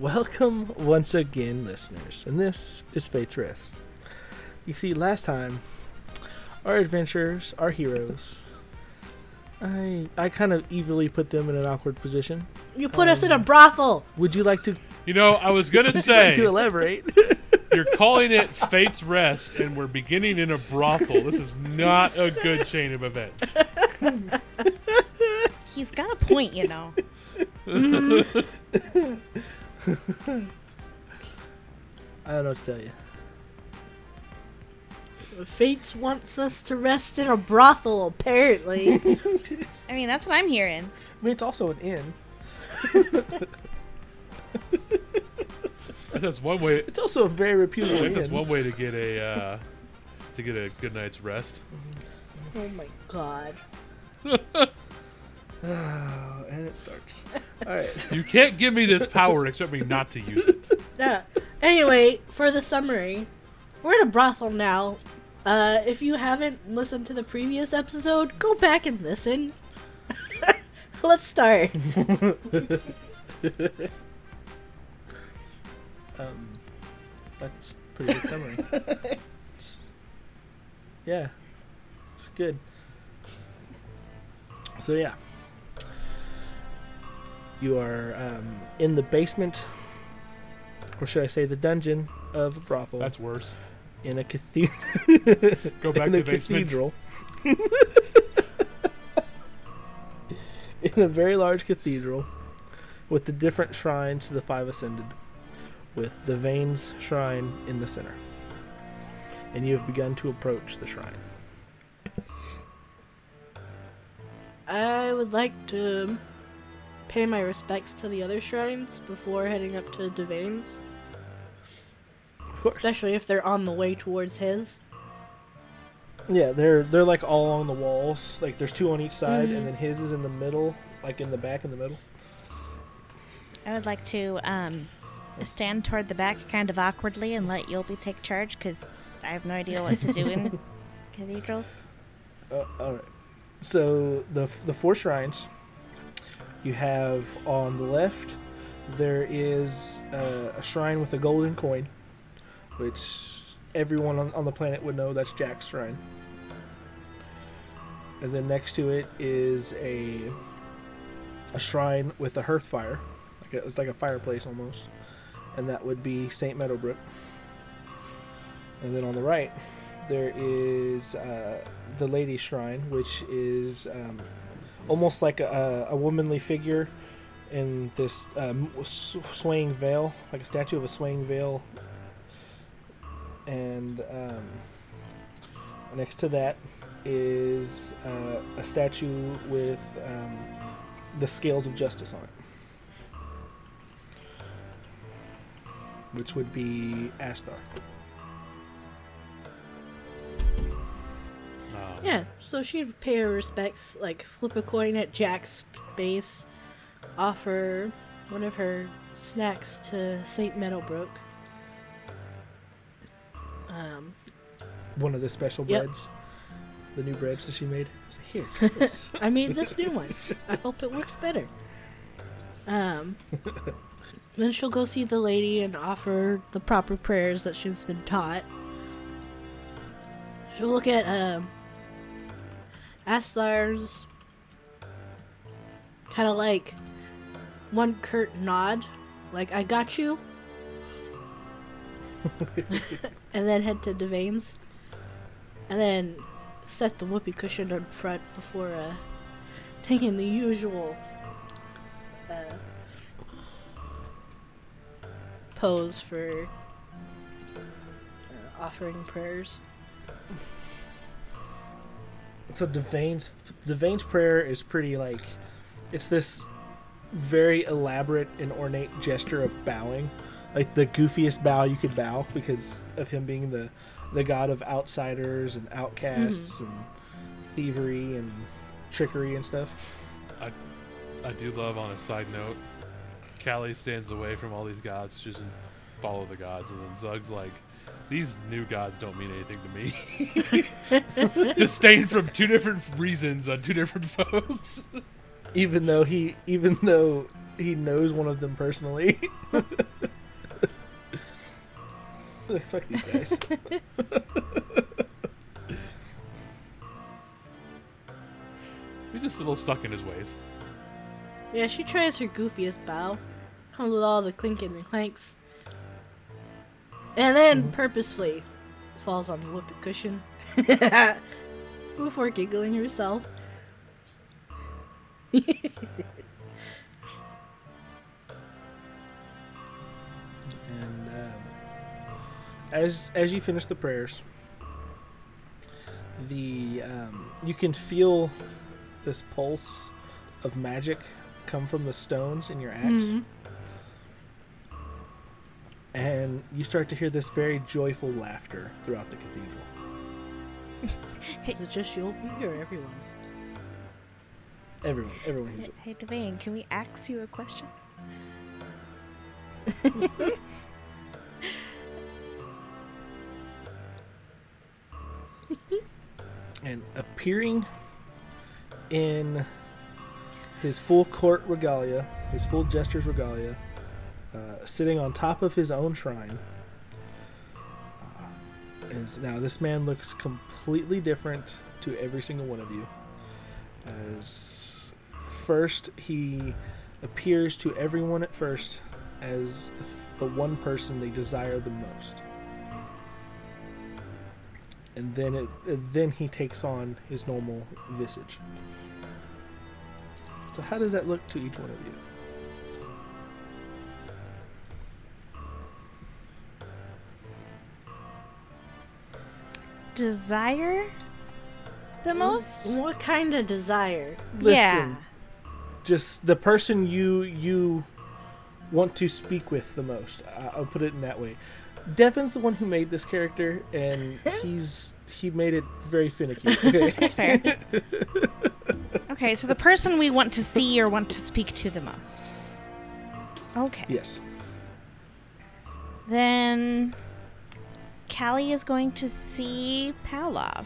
Welcome once again, listeners, and this is Fate's Rest. You see, last time, our adventurers, our heroes, I kind of evilly put them in an awkward position. You put us in a brothel! Would you like to... You know, I was going to say... to elaborate. You're calling it Fate's Rest, and we're beginning in a brothel. This is not a good chain of events. He's got a point, you know. Mm-hmm. I don't know what to tell you. Fates wants us to rest in a brothel, apparently. I mean, that's what I'm hearing. I mean, it's also an inn. That's one way. It's also a very reputable inn. That's one way to get a good night's rest. Oh my god. Oh, and it starts. All right. You can't give me this power and expect me not to use it. Anyway, for the summary, we're in a brothel now. If you haven't listened to the previous episode, go back and listen. Let's start. That's a pretty good summary. Yeah. It's good. So, yeah. You are in the basement, or should I say the dungeon, of a brothel. That's worse. In a cathedral. Go back to the basement. In a very large cathedral with the different shrines to the five ascended, with the Devane's shrine in the center. And you have begun to approach the shrine. I would like to... pay my respects to the other shrines before heading up to Devane's. Of course. Especially if they're on the way towards his. Yeah, they're like all along the walls. Like there's two on each side, mm-hmm. and then his is in the middle, like in the back in the middle. I would like to stand toward the back kind of awkwardly and let Yulby take charge because I have no idea what to do in cathedrals. All right. So the four shrines... You have on the left, there is a shrine with a golden coin, which everyone on the planet would know that's Jack's shrine. And then next to it is a shrine with a hearth fire. It's like a fireplace almost. And that would be St. Meadowbrook. And then on the right, there is the lady's shrine, which is... almost like a womanly figure in this swaying veil, like a statue of a swaying veil. And next to that is a statue with the scales of justice on it, which would be Astar. Yeah, so she'd pay her respects, like flip a coin at Jack's base, offer one of her snacks to St. Meadowbrook. One of the special breads, the new breads that she made. Here, I made this new one. I hope it works better. Then she'll go see the lady and offer the proper prayers that she's been taught. She'll look at Astar's kind of like one curt nod, like I got you, and then head to Devane's, and then set the whoopee cushion in front before taking the usual pose for offering prayers. So Devane's prayer is pretty like, it's this very elaborate and ornate gesture of bowing, like the goofiest bow you could bow because of him being the god of outsiders and outcasts, mm-hmm. and thievery and trickery and stuff. I do love, on a side note, Callie stands away from all these gods. She doesn't follow the gods, and then Zug's like, these new gods don't mean anything to me. Disdain from two different reasons on two different folks. Even though he knows one of them personally. Like, fuck these guys. He's just a little stuck in his ways. Yeah, she tries her goofiest bow. Comes with all the clinking and clanks. And then purposefully falls on the whoopee cushion before giggling herself. And as you finish the prayers, the you can feel this pulse of magic come from the stones in your axe, and you start to hear this very joyful laughter throughout the cathedral. Hey, it's just you or everyone? Everyone hears it. Hey, Devane, can we ask you a question? And appearing in his full court regalia, his full gestures regalia, sitting on top of his own shrine, is now this man looks completely different to every single one of you. As first, he appears to everyone at first as the one person they desire the most, and then he takes on his normal visage. So, how does that look to each one of you? Desire the most? What kind of desire? Listen, yeah. Just the person you want to speak with the most. I'll put it in that way. Devin's the one who made this character, and he made it very finicky. Okay. That's fair. Okay, so the person we want to see or want to speak to the most. Okay. Yes. Then Callie is going to see Pavlov.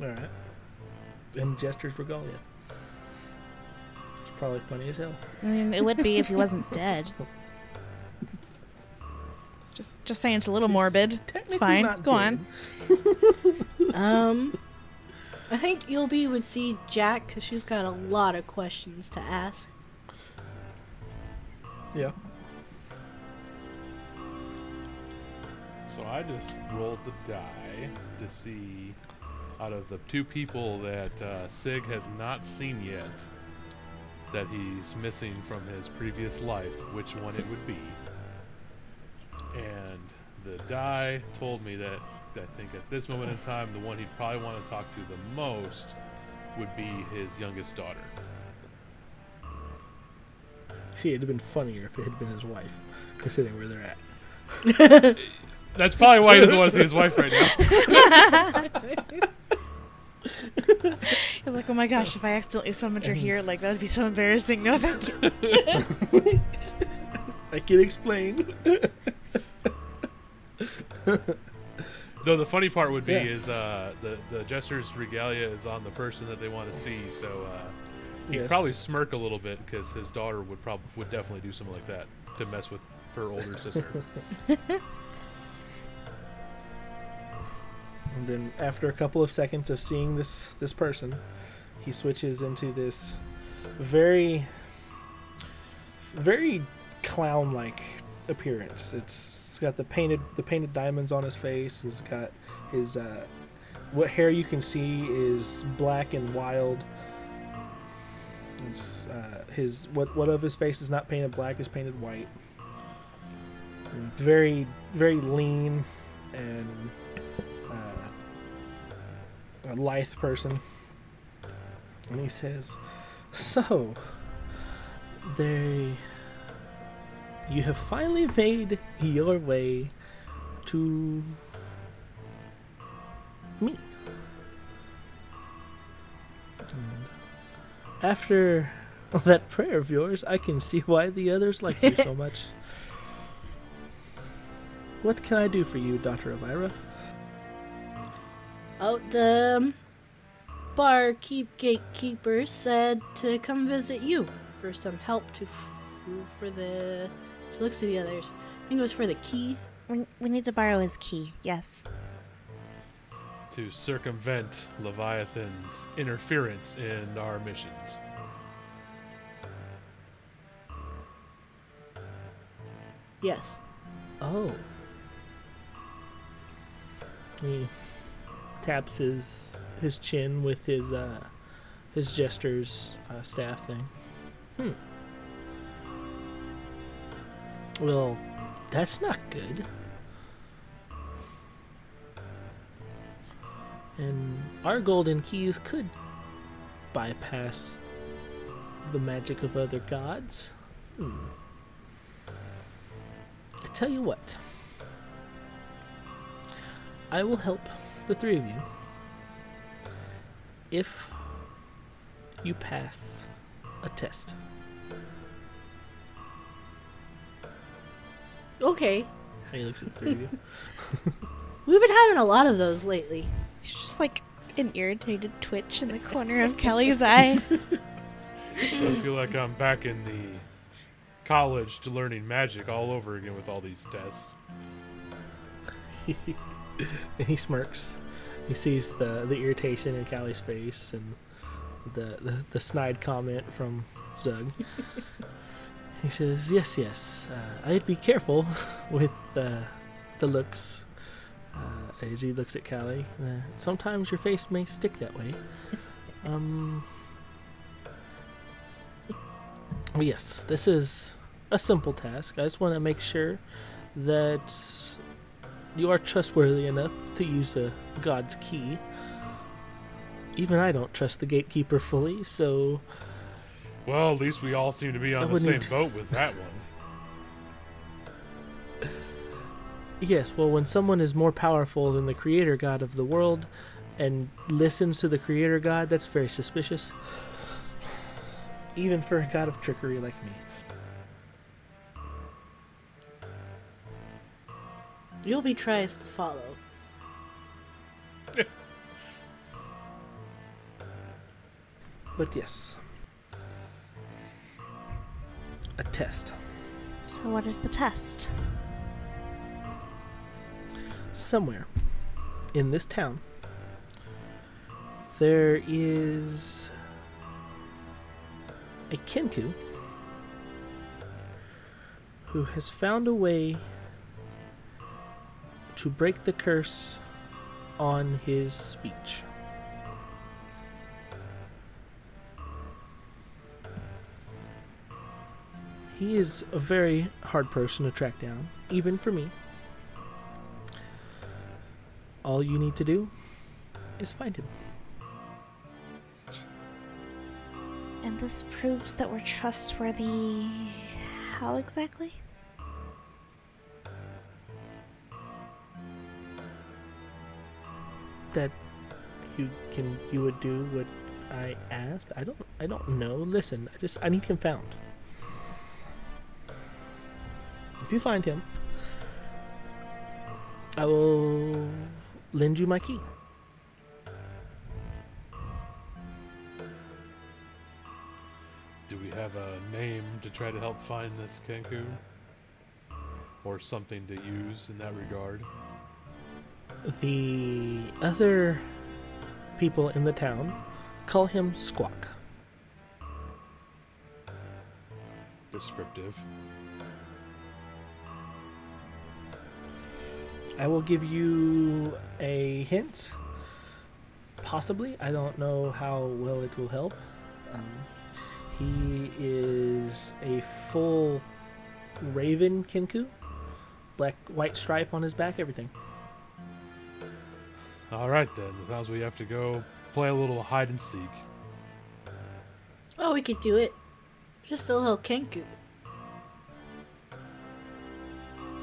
Alright. And gestures regalia. It's probably funny as hell. I mean, it would be if he wasn't dead. Just saying, it's a little morbid. It's fine. Go dead. On. I think Yulby would see Jack because she's got a lot of questions to ask. Yeah. So I just rolled the die to see, out of the two people that Sig has not seen yet, that he's missing from his previous life, which one it would be. And the die told me that I think at this moment in time, the one he'd probably want to talk to the most would be his youngest daughter. See, it'd have been funnier if it had been his wife, considering where they're at. That's probably why he doesn't want to see his wife right now. He's like, oh my gosh, if I accidentally summoned her here, like, that would be so embarrassing. No, thank you. I can explain. Though the funny part would be is the jester's regalia is on the person that they want to see, so... He'd probably smirk a little bit because his daughter would definitely do something like that to mess with her older sister. And then after a couple of seconds of seeing this person, he switches into this very, very clown-like appearance. It's got the painted diamonds on his face. He's got his what hair you can see is black and wild. His what of his face is not painted black is painted white. And very, very lean and a lithe person. And he says, "So, you have finally made your way to me." After that prayer of yours, I can see why the others like you so much. What can I do for you, Daughter of Ira? Out the barkeep gatekeeper said to come visit you for some help She looks to the others. I think it was for the key. We need to borrow his key, yes. To circumvent Leviathan's interference in our missions. Yes. Oh. He taps his chin with his gestures staff thing. Well, that's not good. And our golden keys could bypass the magic of other gods. I tell you what. I will help the three of you if you pass a test. Okay. How he looks at the three of you. We've been having a lot of those lately. It's just like an irritated twitch in the corner of Kelly's eye. I feel like I'm back in the college to learning magic all over again with all these tests. And he smirks. He sees the irritation in Callie's face and the snide comment from Zug. He says, yes, I'd be careful with the looks. As he looks at Callie, sometimes your face may stick that way. Yes, this is a simple task. I just want to make sure that you are trustworthy enough to use a god's key. Even I don't trust the gatekeeper fully, so... Well, at least we all seem to be on the same boat with that one. Yes, well, when someone is more powerful than the creator god of the world and listens to the creator god, that's very suspicious. Even for a god of trickery like me. You'll be tries to follow. But yes. A test. So what is the test? Somewhere in this town there is a Kenku who has found a way to break the curse on his speech. He is a very hard person to track down, even for me. All you need to do is find him. And this proves that we're trustworthy. How exactly? That you would do what I asked? I don't know. Listen, I need him found. If you find him, I will lend you my key. Do we have a name to try to help find this Kenku? Or something to use in that regard? The other people in the town call him Squawk. Descriptive. I will give you a hint, possibly. I don't know how well it will help. He is a full raven Kenku, black, white stripe on his back, everything. All right, then. It sounds we have to go play a little hide and seek. Oh, we could do it. Just a little Kenku.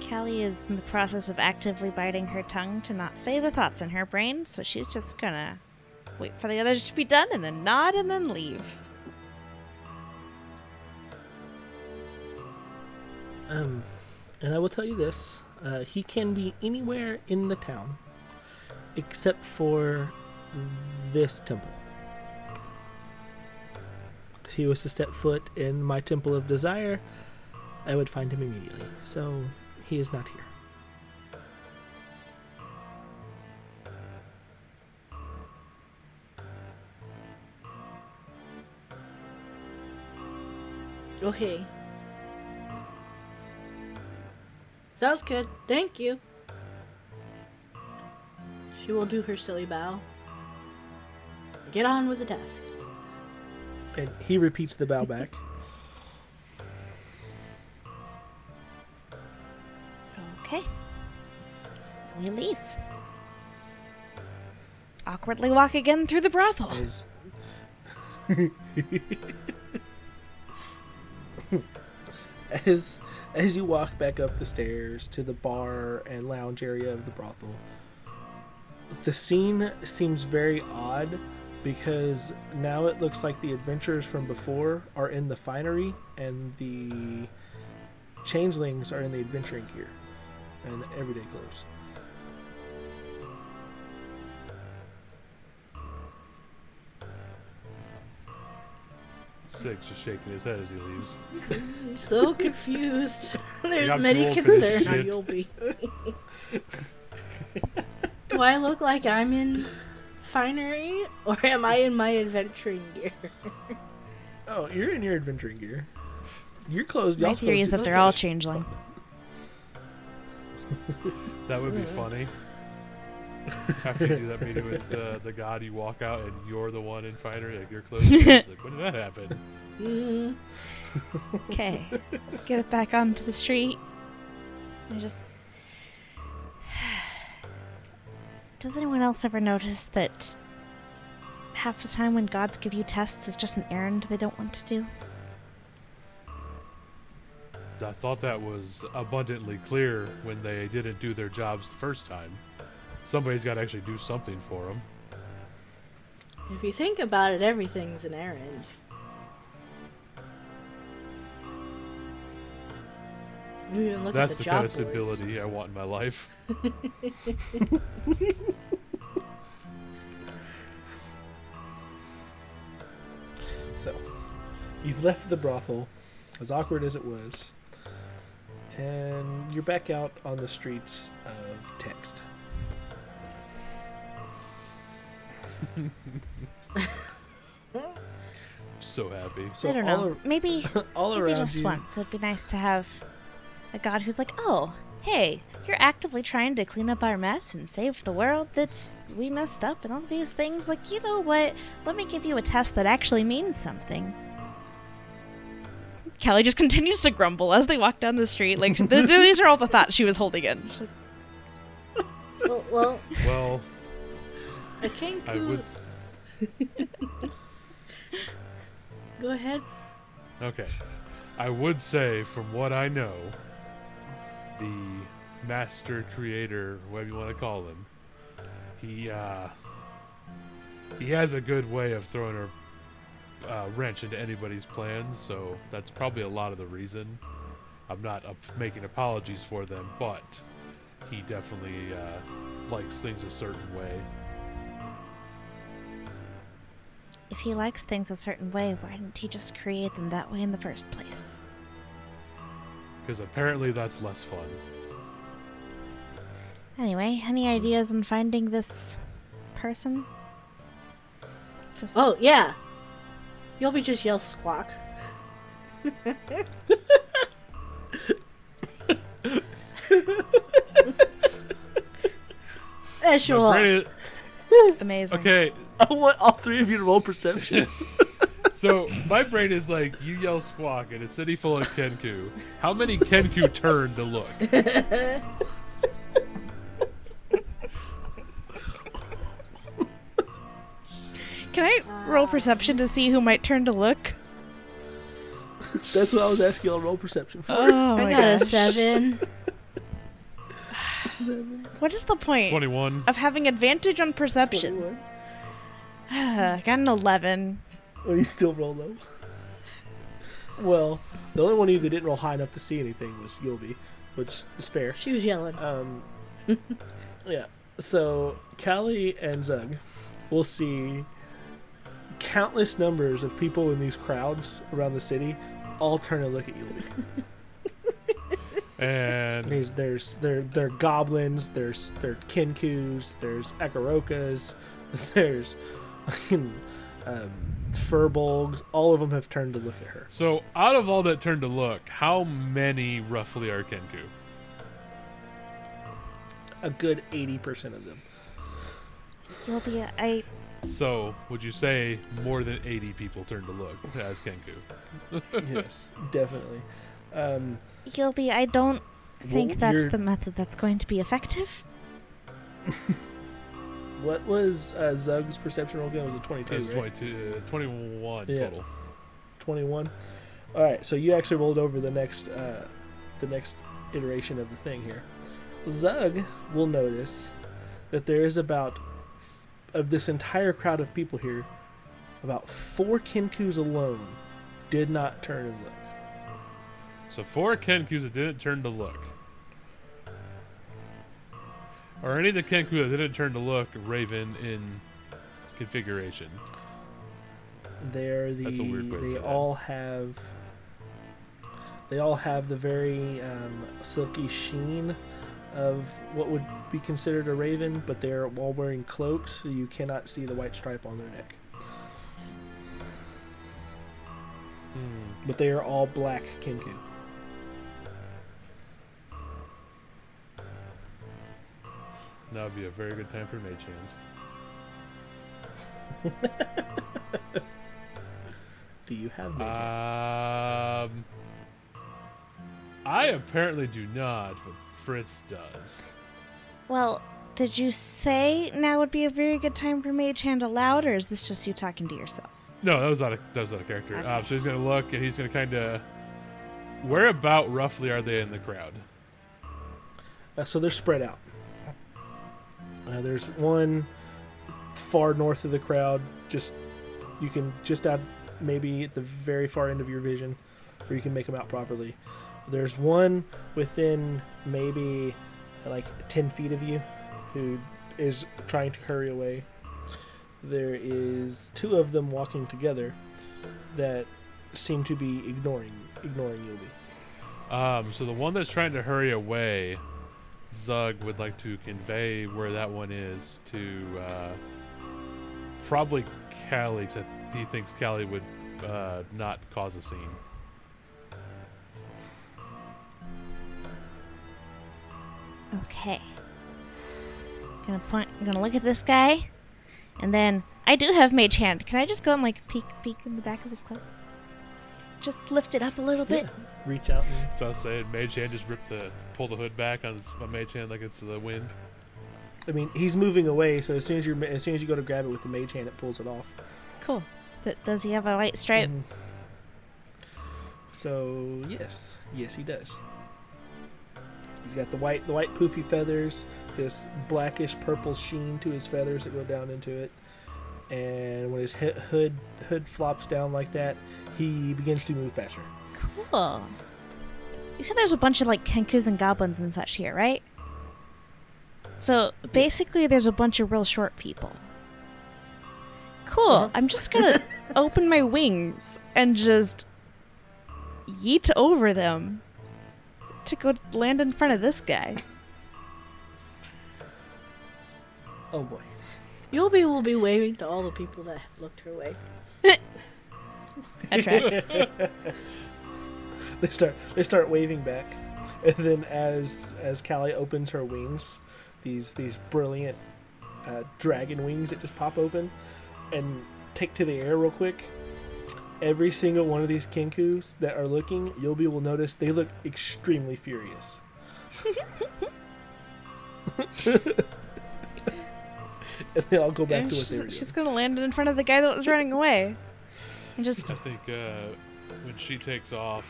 Callie is in the process of actively biting her tongue to not say the thoughts in her brain, so she's just gonna wait for the others to be done and then nod and then leave. And I will tell you this, he can be anywhere in the town. except for this temple. If he was to step foot in my Temple of Desire, I would find him immediately. So he is not here. Okay. Sounds good. Thank you. She will do her silly bow. Get on with the task. And he repeats the bow back. Okay. We leave. Awkwardly walk again through the brothel. As you walk back up the stairs to the bar and lounge area of the brothel, the scene seems very odd because now it looks like the adventurers from before are in the finery and the changelings are in the adventuring gear and the everyday clothes. Six is shaking his head as he leaves. I'm so confused. There's many concerns. You'll be. Do I look like I'm in finery, or am I in my adventuring gear? Oh, you're in your adventuring gear. Your clothes. My theory is that they're all changeling. That would be funny. After you do that meeting with the god, you walk out and you're the one in finery, like you're closing. It's like, when did that happen? Okay, get it back onto the street. And just. Does anyone else ever notice that half the time when gods give you tests, it's just an errand they don't want to do? I thought that was abundantly clear when they didn't do their jobs the first time. Somebody's got to actually do something for them. If you think about it, everything's an errand. You even look at the job boards. That's the kind of stability I want in my life. So, you've left the brothel, as awkward as it was, and you're back out on the streets of Text. So happy. So I don't know. Maybe just once. So it'd be nice to have a god who's like, "Oh, hey, you're actively trying to clean up our mess and save the world that we messed up and all these things. Like, you know what? Let me give you a test that actually means something." Kelly just continues to grumble as they walk down the street. Like these are all the thoughts she was holding in. She's like, well. A Kenku. Go ahead. Okay. I would say, from what I know, the master creator, whatever you want to call him, he has a good way of throwing a wrench into anybody's plans, so that's probably a lot of the reason. I'm not making apologies for them, but he definitely likes things a certain way. If he likes things a certain way, why didn't he just create them that way in the first place? Because apparently that's less fun. Anyway, any ideas on finding this person? Oh, yeah. You'll be just yell squawk. Sure. Amazing. Okay. I want all three of you to roll perception. So my brain is like, you yell squawk in a city full of Kenku. How many Kenku turn to look? Can I roll perception to see who might turn to look? That's what I was asking y'all to roll perception for. Oh, I got a 7. What is the point 21. Of having advantage on perception? 21. I got an 11. Oh, you still roll low? Well, the only one of you that didn't roll high enough to see anything was Yulby, which is fair. She was yelling. Yeah. So Callie and Zug will see countless numbers of people in these crowds around the city all turn and look at you. And there's goblins, there's Kenkus, there's Akarokas, there's Furbolgs. All of them have turned to look at her. So out of all that turned to look, how many roughly are Kenku? A good 80% of them. Sylvia, So, would you say more than 80 people turned to look as Kenku? Yes, definitely. Gilby, I don't think that's the method that's going to be effective. What was Zug's perception roll again? It was a 22, right? 21 total. 21? All right, so you actually rolled over the next iteration of the thing here. Zug will notice that there is about, of this entire crowd of people here, about 4 Kenkus alone did not turn and look. So 4 Kenkus that didn't turn to look. Are any of the Kenku that didn't turn to look Raven in configuration? That's a weird way to say that. They all have the very silky sheen of what would be considered a raven, but they're all wearing cloaks, so you cannot see the white stripe on their neck. But they are all black Kenku. That would be a very good time for May change. Do you have May change? I apparently do not, but Fritz does. Well, did you say now would be a very good time for Mage Hand aloud, or is this just you talking to yourself? No, that was not a character. Okay. So he's going to look, and he's going to kind of... Whereabout roughly are they in the crowd? So they're spread out. There's one far north of the crowd. You can just add maybe at the very far end of your vision where you can make them out properly. There's one within maybe like 10 feet of you who is trying to hurry away. There is 2 of them walking together that seem to be ignoring Yubi. So the one that's trying to hurry away, Zug would like to convey where that one is to probably Callie, because he thinks Callie would not cause a scene. Okay. I'm gonna look at this guy, and then I do have Mage Hand. Can I just go and like peek in the back of his cloak? Just lift it up a little bit. Reach out. So I was saying, Mage Hand just pull the hood back on my Mage Hand like it's the wind. I mean, he's moving away, so as soon as you go to grab it with the Mage Hand, it pulls it off. Cool. Does he have a white stripe? So yes, he does. He's got the white poofy feathers, this blackish purple sheen to his feathers that go down into it, and when his hood flops down like that, he begins to move faster. Cool. You said there's a bunch of like Kenkus and goblins and such here, right? So basically, there's a bunch of real short people. Cool. Uh-huh. I'm just gonna open my wings and just yeet over them. To go land in front of this guy. Oh boy. Yulby will be waving to all the people that looked her way. That tracks. They start waving back, and then as Callie opens her wings, these brilliant dragon wings that just pop open and take to the air real quick. Every single one of these Kenkus that are looking, Yobi will notice they look extremely furious. And they all go back to what they were doing. She's going to land in front of the guy that was running away. I think when she takes off,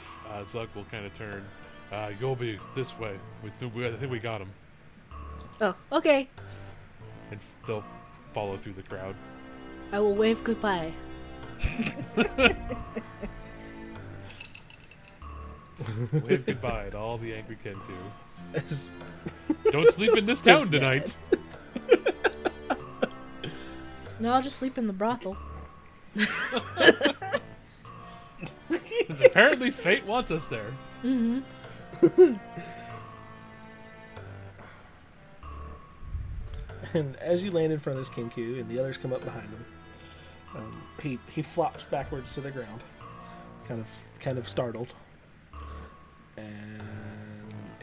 Zug will kind of turn. Yobi, this way. I think we got him. Oh, okay. And they'll follow through the crowd. I will wave goodbye. Wave goodbye to all the angry Kenku. Don't sleep in this town tonight. No, I'll just sleep in the brothel. Because apparently fate wants us there. Mm-hmm. And as you land in front of this Kenku and the others come up behind him, he flops backwards to the ground, kind of startled. And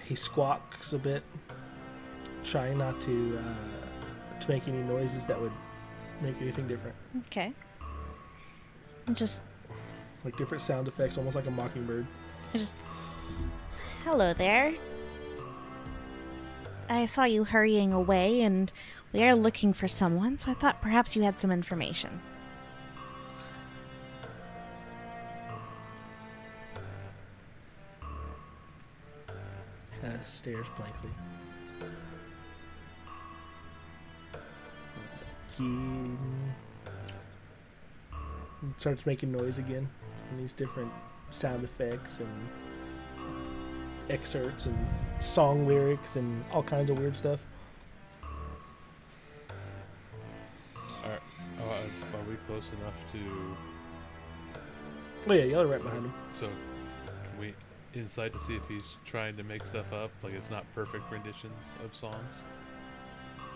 he squawks a bit, trying not to make any noises that would make anything different. Okay. Just like different sound effects, almost like a mockingbird. Hello there. I saw you hurrying away, and we are looking for someone, so I thought perhaps you had some information. Stares blankly. He starts making noise again, and these different sound effects and excerpts and song lyrics and all kinds of weird stuff. Are we close enough to... Oh yeah, y'all are right behind him. So, can we insight to see if he's trying to make stuff up, like it's not perfect renditions of songs?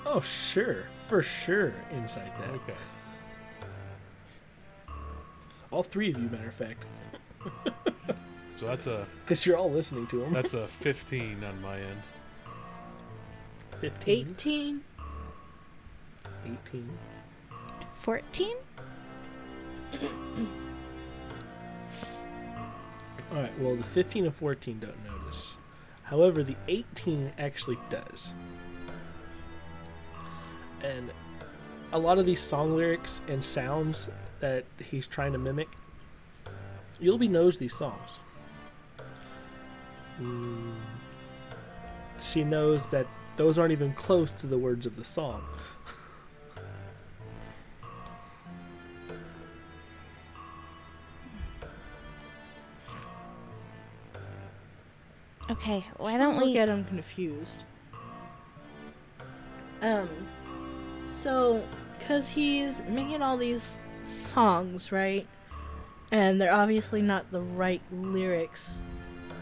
Oh, sure. For sure, insight that. Okay. All three of you, matter of fact. So that's a... Because you're all listening to him. That's a 15 on my end. 15? 18? 18. 14? Alright, well, the 15 and 14 don't notice. However, the 18 actually does. And a lot of these song lyrics and sounds that he's trying to mimic, Yulby knows these songs. She knows that those aren't even close to the words of the song. Okay, why don't we... Look at him confused. So, because he's making all these songs, right? And they're obviously not the right lyrics.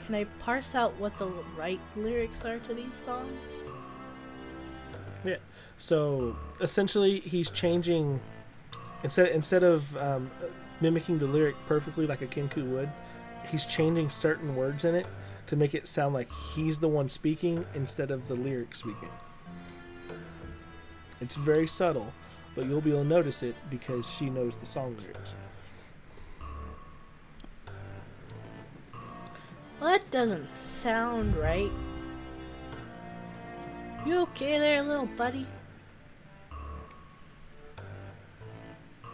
Can I parse out what the right lyrics are to these songs? Yeah. So, essentially, he's changing... Instead of mimicking the lyric perfectly like a Kenku would, he's changing certain words in it to make it sound like he's the one speaking instead of the lyric speaking. It's very subtle, but you'll be able to notice it because she knows the song lyrics. Well, that doesn't sound right. You okay there, little buddy? He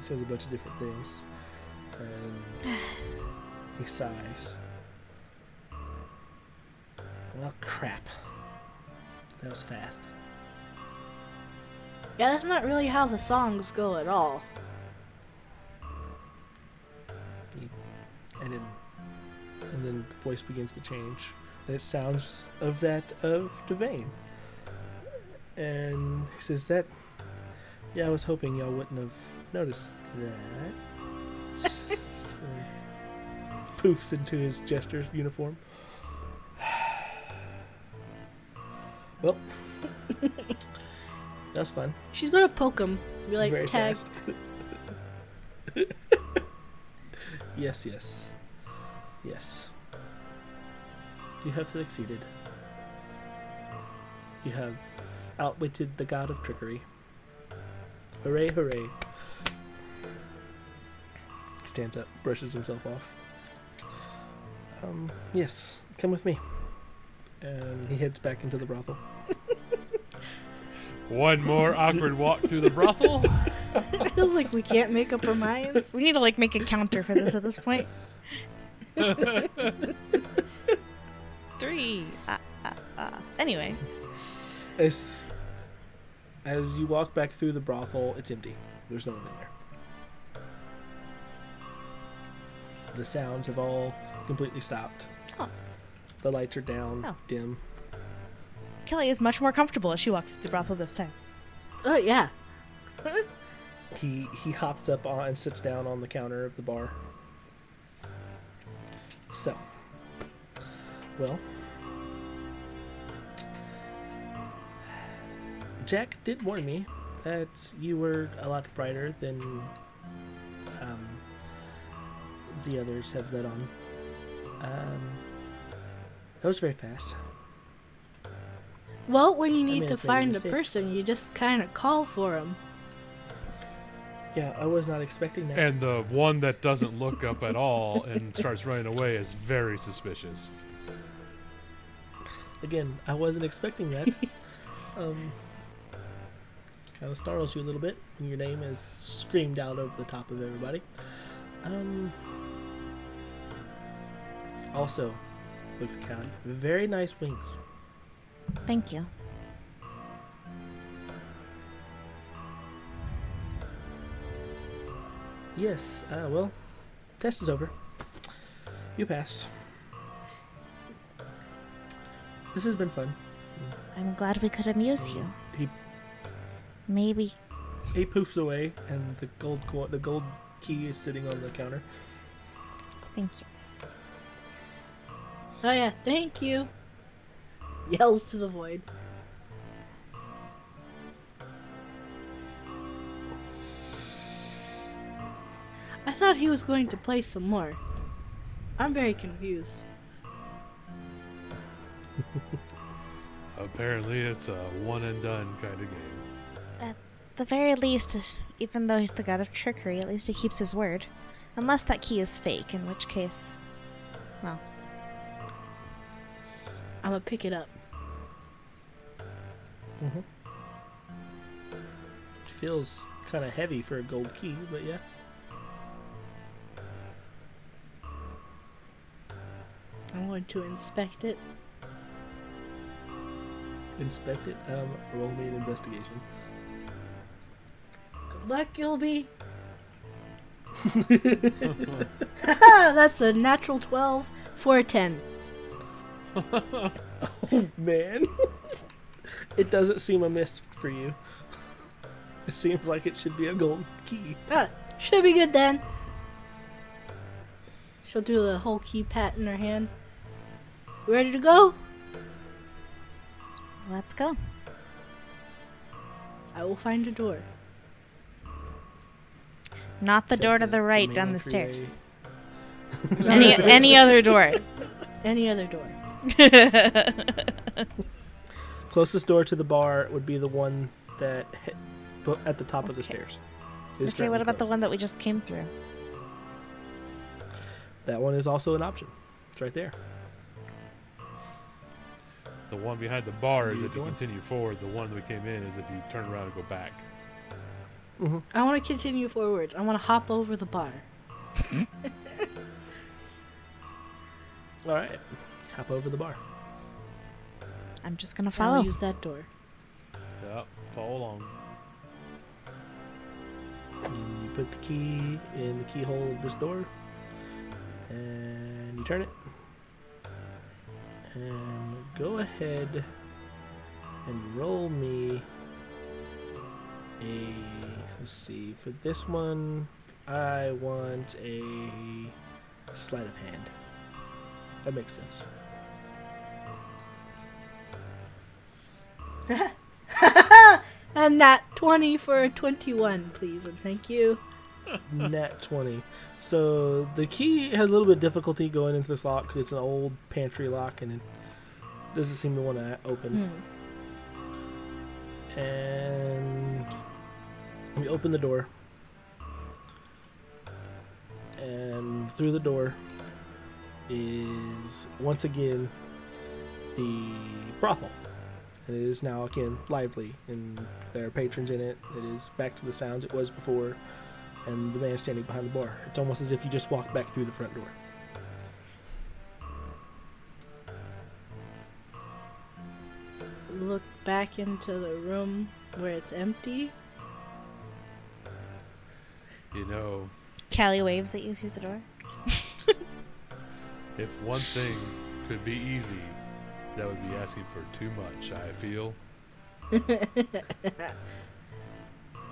says a bunch of different things. And... He sighs. Well, crap. That was fast. Yeah, that's not really how the songs go at all. And then the voice begins to change. And it sounds of that of Devane. And he says that... Yeah, I was hoping y'all wouldn't have noticed that. Poofs into his jester's uniform. Well, that's fun. She's gonna poke him. Be like, very tag. Yes. You have succeeded. You have outwitted the god of trickery. Hooray, hooray. He stands up, brushes himself off. Yes, come with me. And he heads back into the brothel. One more awkward walk through the brothel. It feels like we can't make up our minds. We need to, like, make a counter for this at this point. 3. Anyway. As you walk back through the brothel, it's empty. There's no one in there. The sounds have all completely stopped. Oh. The lights are down, dim. Kelly is much more comfortable as she walks through the brothel this time. Oh, yeah. He hops up on and sits down on the counter of the bar. So, well, Jack did warn me that you were a lot brighter than the others have let on. That was very fast. Well, when you need to find a person, you just kind of call for them. Yeah, I was not expecting that. And the one that doesn't look up at all and starts running away is very suspicious. Again, I wasn't expecting that. Kind of startles you a little bit when your name is screamed out over the top of everybody. Also, looks kind of very nice wings. Thank you. Yes, well, test is over. You passed. This has been fun. I'm glad we could amuse you. He poofs away, and the gold key is sitting on the counter. Thank you. Oh yeah, thank you. Yells to the void. I thought he was going to play some more. I'm very confused. Apparently it's a one and done kind of game. At the very least, even though he's the god of trickery, at least he keeps his word. Unless that key is fake, in which case, well, I'm gonna pick it up. Mm-hmm. It feels kind of heavy for a gold key, but yeah. I'm going to inspect it. Inspect it? Roll me an investigation. Good luck, you'll be. That's a natural 12 for a 10. Oh, man. It doesn't seem a miss for you. It seems like it should be a gold key. Should be good then. She'll do the whole key pat in her hand. You ready to go? Let's go. I will find a door. Not the door to the right down the stairs. Any other door. Any other door. Closest door to the bar would be the one that at the top of the stairs. Okay, what about the one that we just came through? That one is also an option. It's right there. The one behind the bar is if you continue forward. The one that we came in is if you turn around and go back. Mm-hmm. I want to continue forward. I want to hop over the bar. All right. Hop over the bar. I'm just going to follow. I'll use that door. Yep, follow along. And you put the key in the keyhole of this door. And you turn it. And go ahead and roll me a... Let's see. For this one, I want a sleight of hand. That makes sense. And nat 20 for a 21, please, and thank you. Nat 20. So the key has a little bit of difficulty going into this lock because it's an old pantry lock and it doesn't seem to want to open. And we open the door, and through the door is once again the brothel. And it is now, again, lively, and there are patrons in it. It is back to the sounds it was before, and the man standing behind the bar. It's almost as if you just walked back through the front door. Look back into the room where it's empty. You know... Callie waves at you through the door. If one thing could be easy... That would be asking for too much, I feel.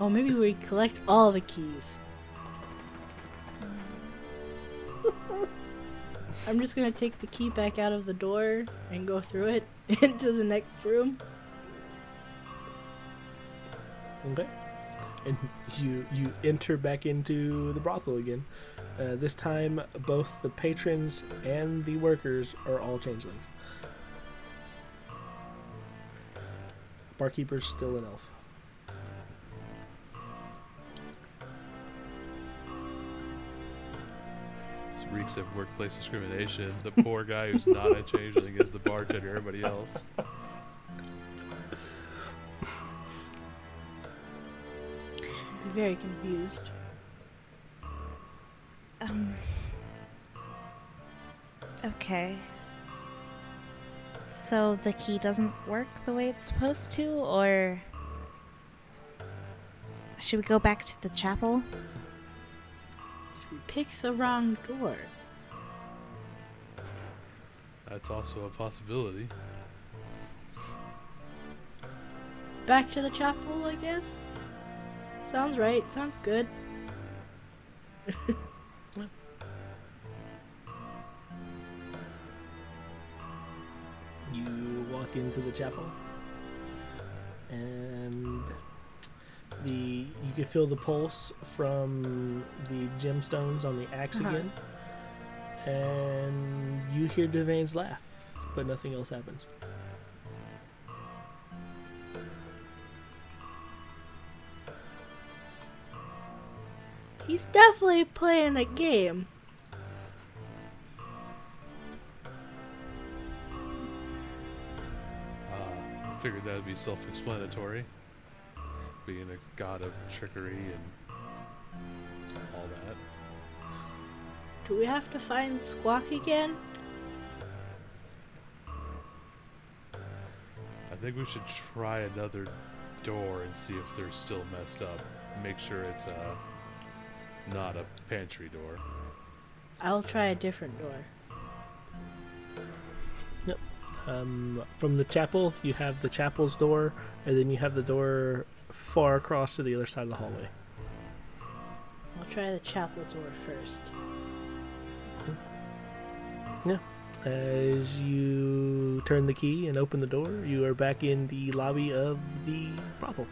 Oh, maybe we collect all the keys. I'm just going to take the key back out of the door and go through it into the next room. Okay. And you enter back into the brothel again. This time, both the patrons and the workers are all changelings. Barkeeper's still an elf. This reeks of workplace discrimination. The poor guy who's not a changeling is the bartender, everybody else. I'm very confused. Okay. So the key doesn't work the way it's supposed to, or should we go back to the chapel? Should we pick the wrong door? That's also a possibility. Back to the chapel, I guess? Sounds right. Sounds good. You walk into the chapel, and you can feel the pulse from the gemstones on the axe again, and you hear Devane's laugh, but nothing else happens. He's definitely playing a game. Figured that would be self-explanatory, being a god of trickery and all that. Do we have to find Squawk again? I think we should try another door and see if they're still messed up. Make sure it's not a pantry door. I'll try a different door. Yep. From the chapel, you have the chapel's door, and then you have the door far across to the other side of the hallway. I'll try the chapel door first. Mm-hmm. Yeah. As you turn the key and open the door, you are back in the lobby of the brothel.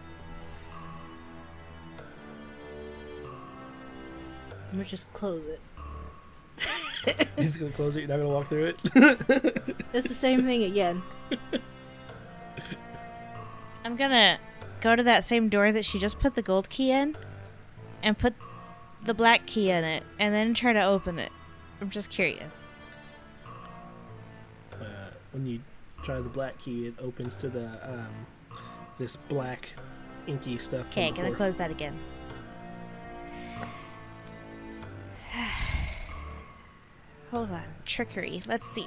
I'm gonna just close it. He's gonna close it. You're not gonna walk through it. It's the same thing again. I'm gonna go to that same door that she just put the gold key in, and put the black key in it, and then try to open it. I'm just curious. When you try the black key, it opens to the this black inky stuff. Okay, gonna close that again. Hold on. Trickery. Let's see.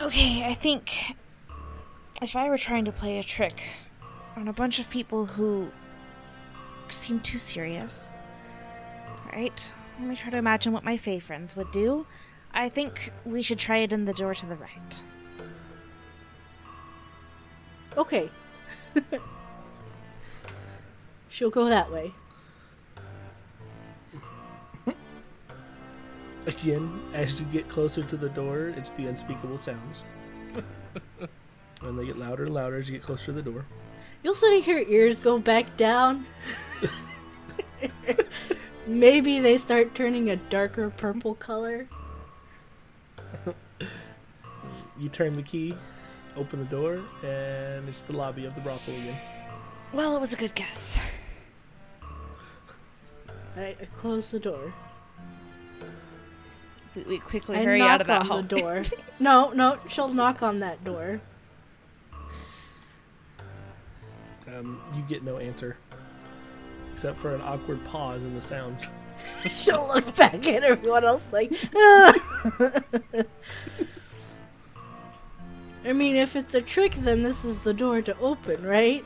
Okay, I think if I were trying to play a trick on a bunch of people who seem too serious, right? Let me try to imagine what my fae friends would do. I think we should try it in the door to the right. Okay. She'll go that way. Again, as you get closer to the door, it's the unspeakable sounds. And they get louder and louder as you get closer to the door. You'll see her ears go back down. Maybe they start turning a darker purple color. You turn the key, open the door, and it's the lobby of the brothel again. Well, it was a good guess. Alright, I close the door. We quickly hurry out of that hall. Door. No, she'll knock on that door. You get no answer, except for an awkward pause in the sounds. She'll look back at everyone else like, ah! I mean, if it's a trick, then this is the door to open, right?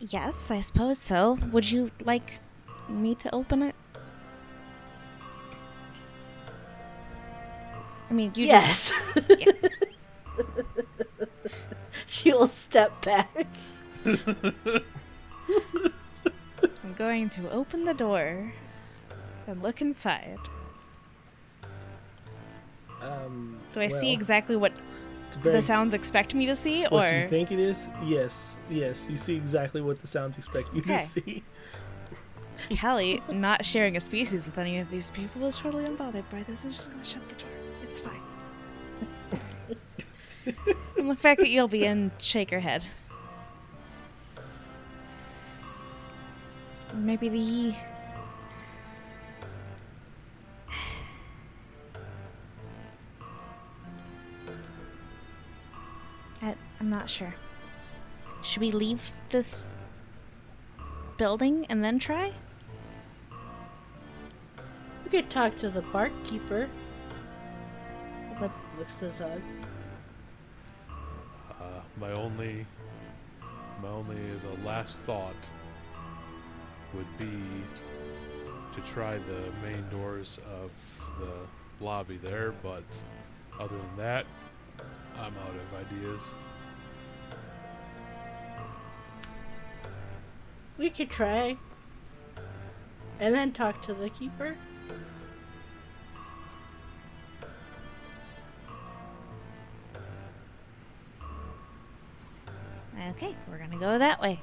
Yes, I suppose so. Would you like me to open it? I I mean, you yes. just... Yes. She'll step back. I'm going to open the door and look inside. Do I see exactly what the sounds expect me to see? What do you think it is? Yes. You see exactly what the sounds expect you to see. Callie, not sharing a species with any of these people, is totally unbothered by this. I'm just going to shut the door. It's fine. And the fact that you'll be in, shake her head. Maybe the... I'm not sure. Should we leave this building and then try? We could talk to the barkeeper. What looks to Zug? My only is a last thought would be to try the main doors of the lobby there, but other than that, I'm out of ideas. We could try and then talk to the keeper. Okay, we're gonna go that way.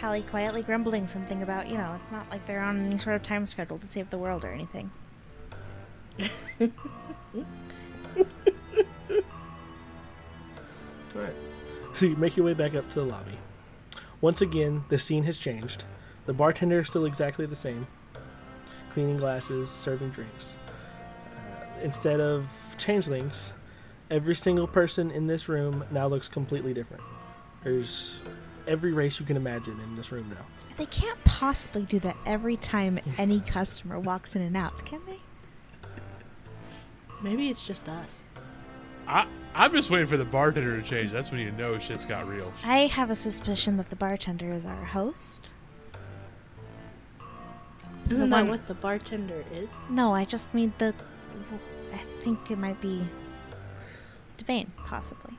Callie quietly grumbling something about, it's not like they're on any sort of time schedule to save the world or anything. Alright. So you make your way back up to the lobby. Once again, the scene has changed. The bartender is still exactly the same, cleaning glasses, serving drinks. Instead of changelings, every single person in this room now looks completely different. There's every race you can imagine in this room now. They can't possibly do that every time any customer walks in and out, can they? Maybe it's just us. I'm just waiting for the bartender to change. That's when you know shit's got real. I have a suspicion that the bartender is our host. Isn't that what the bartender is? No, I just mean I think it might be Devane, possibly.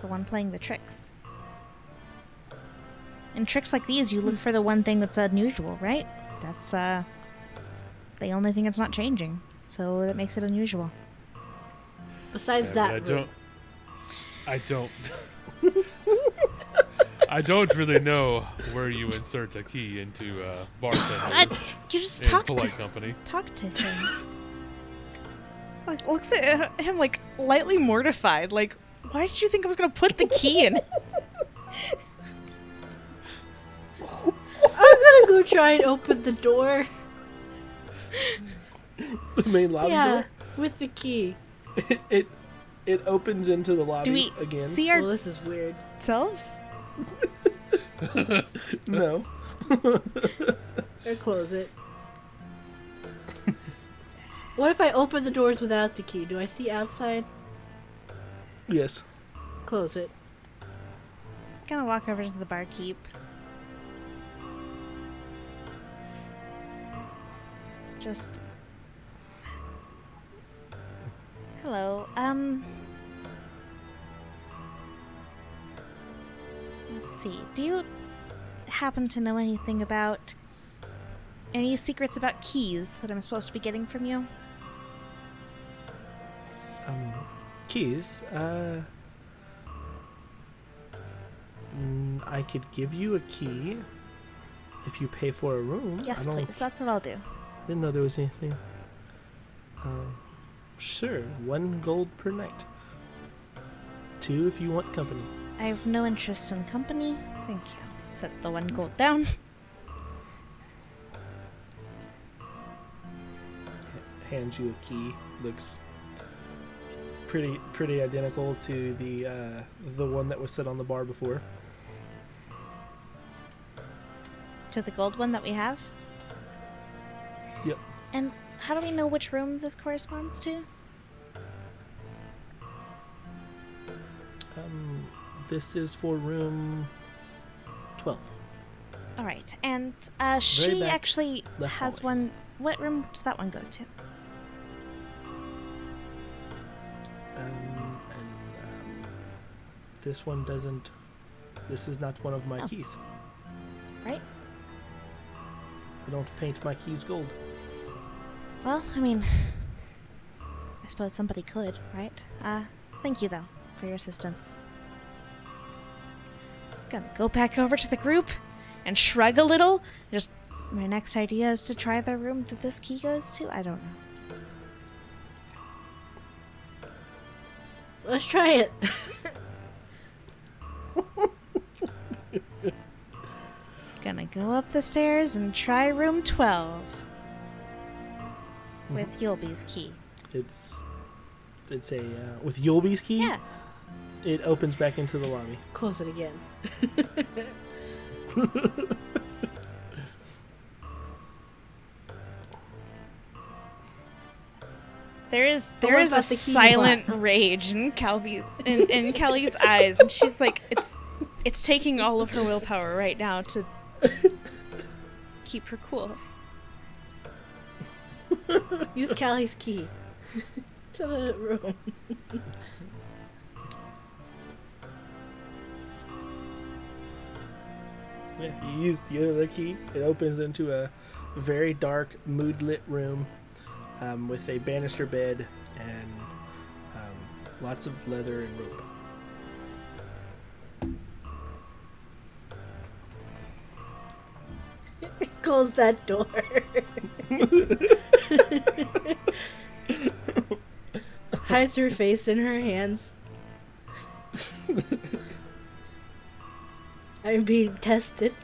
The one playing the tricks. In tricks like these, you look for the one thing that's unusual, right? That's the only thing that's not changing. So that makes it unusual. Besides that, I don't really know where you insert a key into a bartender. You just talk to him. Like looks at him like lightly mortified. Like, why did you think I was gonna put the key in? I was gonna go try and open the door. The main lobby door? With the key. It opens into the lobby again. Do we see this is weird. Selves? No. Or close it. What if I open the doors without the key? Do I see outside? Yes. Close it. I'm gonna walk over to the barkeep. Just... Hello, let's see. Do you happen to know anything about any secrets about keys that I'm supposed to be getting from you? Keys? I could give you a key if you pay for a room. Yes, please. That's what I'll do. I didn't know there was anything. Sure, 1 gold per night. 2 if you want company. I have no interest in company. Thank you. Set the 1 gold down. Hands you a key. Looks pretty identical to the one that was set on the bar before. To the gold one that we have? Yep. And... how do we know which room this corresponds to? This is for room 12. All right, and she actually has one. What room does that one go to? this one doesn't, this is not one of my keys. Right. I don't paint my keys gold. Well, I mean, I suppose somebody could, right? Thank you, though, for your assistance. Gonna go back over to the group and shrug a little. Just, my next idea is to try the room that this key goes to. I don't know. Let's try it. Gonna go up the stairs and try room 12 with Yulby's key. It's a with Yulby's key. Yeah. It opens back into the lobby. Close it again. There is a silent rage in Kelly's eyes, and she's like, it's taking all of her willpower right now to keep her cool. Use Kelly's key to the room. Yeah, you use the other key. It opens into a very dark, mood-lit room with a banister bed and lots of leather and rope. Close that door. Hides her face in her hands. I'm being tested.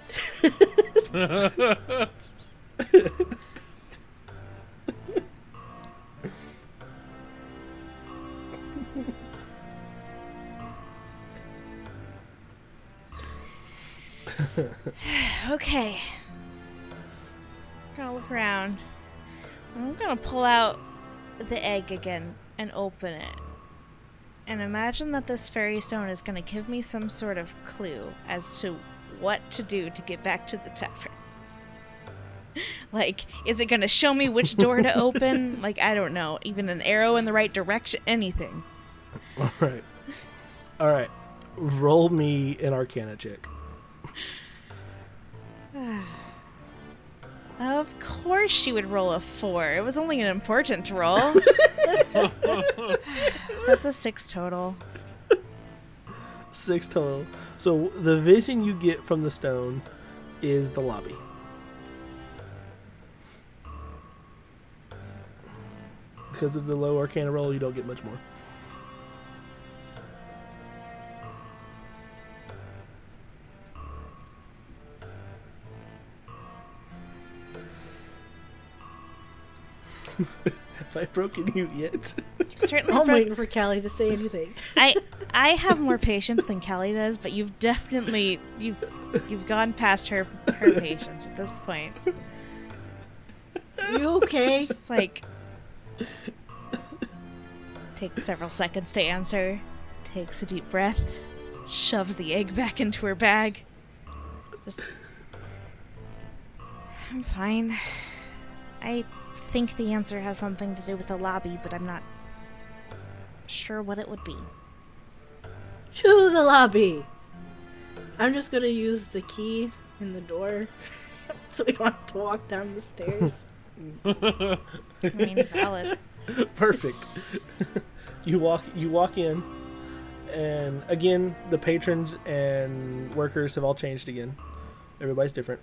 Okay. I'm gonna look around. I'm gonna pull out the egg again and open it. And imagine that this fairy stone is going to give me some sort of clue as to what to do to get back to the tavern. Like, is it going to show me which door to open? Like, I don't know. Even an arrow in the right direction? Anything. All right. Roll me an Arcana check. Of course she would roll a 4. It was only an important roll. That's a 6 total. 6 total. So the vision you get from the stone is the lobby. Because of the low Arcana roll, you don't get much more. Have I broken you yet? I'm waiting for Callie to say anything. I have more patience than Callie does, but you've definitely you've gone past her patience at this point. You okay? Just like takes several seconds to answer, takes a deep breath, shoves the egg back into her bag. Just, I'm fine. I think the answer has something to do with the lobby, but I'm not sure what it would be. To the lobby! I'm just going to use the key in the door so we don't have to walk down the stairs. I mean, valid. Perfect. You walk in, and again, the patrons and workers have all changed again. Everybody's different.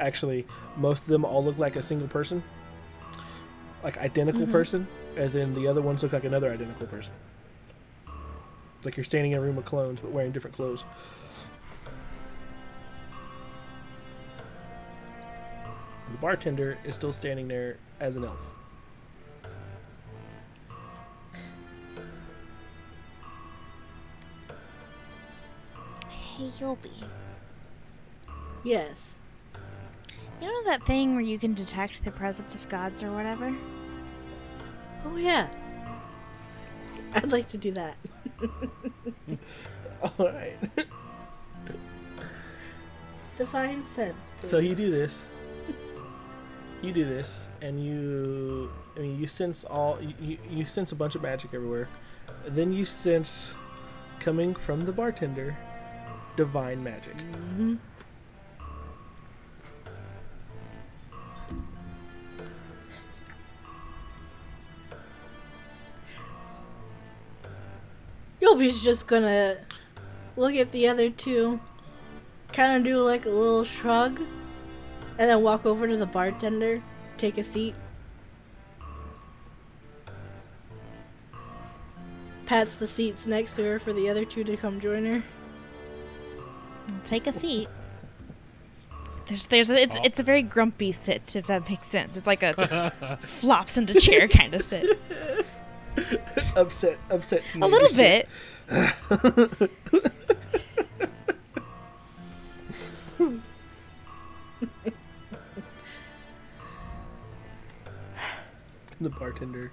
Actually, most of them all look like a single person. Like identical person, and then the other ones look like another identical person. Like you're standing in a room of clones, but wearing different clothes. The bartender is still standing there as an elf. Hey, Yobi. Yes. You know that thing where you can detect the presence of gods or whatever? Oh, yeah. I'd like to do that. All right. Define sense, please. So you do this, and you sense a bunch of magic everywhere. Then you sense coming from the bartender. Divine magic. Mm-hmm. Yulby's just gonna look at the other two, kind of do like a little shrug, and then walk over to the bartender, take a seat. Pats the seats next to her for the other two to come join her. Take a seat. It's a very grumpy sit, if that makes sense. It's like a flops into chair kind of sit. Upset. A little bit. The bartender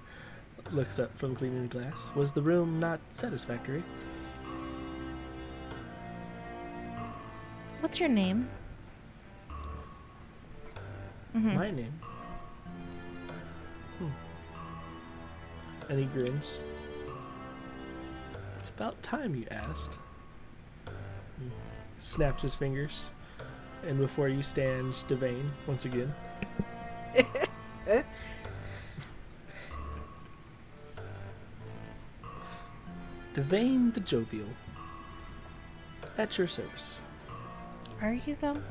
looks up from cleaning the glass. Was the room not satisfactory? What's your name? Mm-hmm. My name? And he grins. It's about time you asked. He snaps his fingers, and before you stands Devane once again. Devane the Jovial, at your service. Are you though?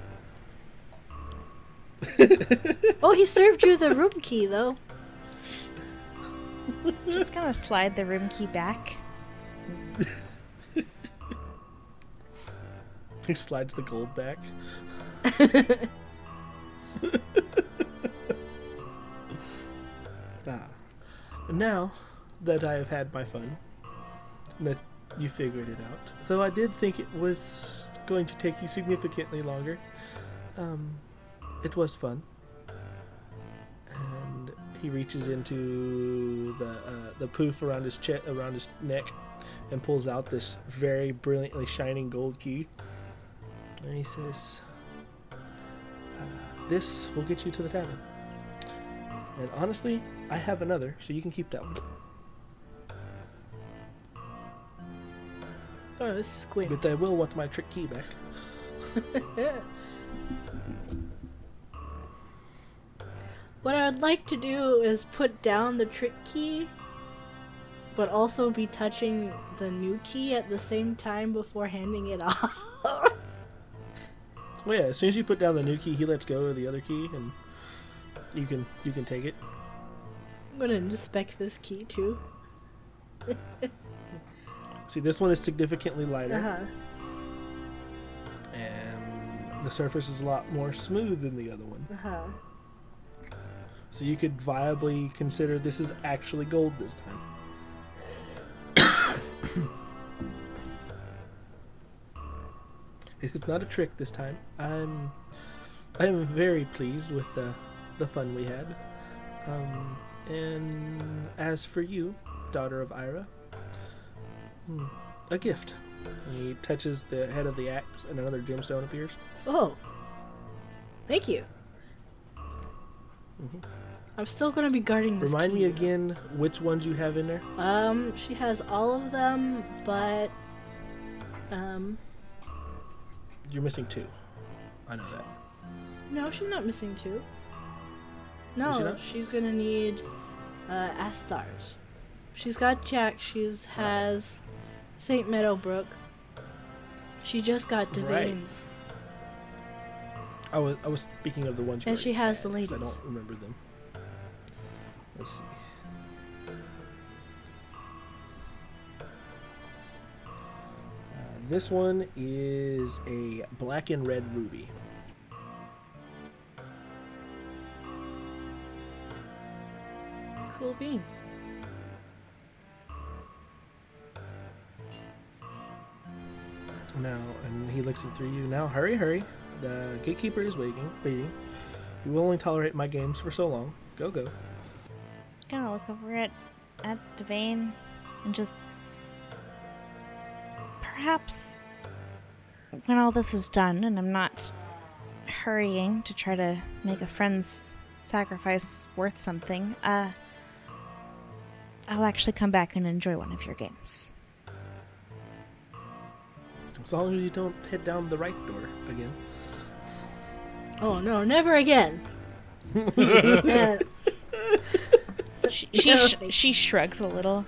Oh, he served you the room key though. Just gonna slide the room key back. He slides the gold back. Now that I have had my fun, that you figured it out, though I did think it was going to take you significantly longer, it was fun. He reaches into the poof around his around his neck, and pulls out this very brilliantly shining gold key. And he says, "This will get you to the tavern. And honestly, I have another, so you can keep that one." Oh, this squint. But I will want my trick key back. What I would like to do is put down the trick key, but also be touching the new key at the same time before handing it off. Well, yeah, as soon as you put down the new key, he lets go of the other key, and you can take it. I'm gonna inspect this key too. See, this one is significantly lighter, and the surface is a lot more smooth than the other one. So you could viably consider this is actually gold this time. It is not a trick this time. I am very pleased with the fun we had. And as for you, daughter of Ira, a gift. And he touches the head of the axe, and another gemstone appears. Oh, thank you. Mm-hmm. I'm still going to be guarding this Remind key. Me again which ones you have in there. She has all of them, but you're missing two. I know that. No, she's not missing two. No, she's going to need Astar's. She's got Jack. She's has St. Meadowbrook. She just got Devane's. Right. I was speaking of the ones. And she has the ladies. I don't remember them. Let's see. This one is a black and red ruby. Cool bean. Now, and he looks at you. Now, hurry. The gatekeeper is waiting. You will only tolerate my games for so long. Go. Gonna look over at Devane and just perhaps when all this is done and I'm not hurrying to try to make a friend's sacrifice worth something, I'll actually come back and enjoy one of your games. As long as you don't head down the right door again. Oh, no, never again. She shrugs a little.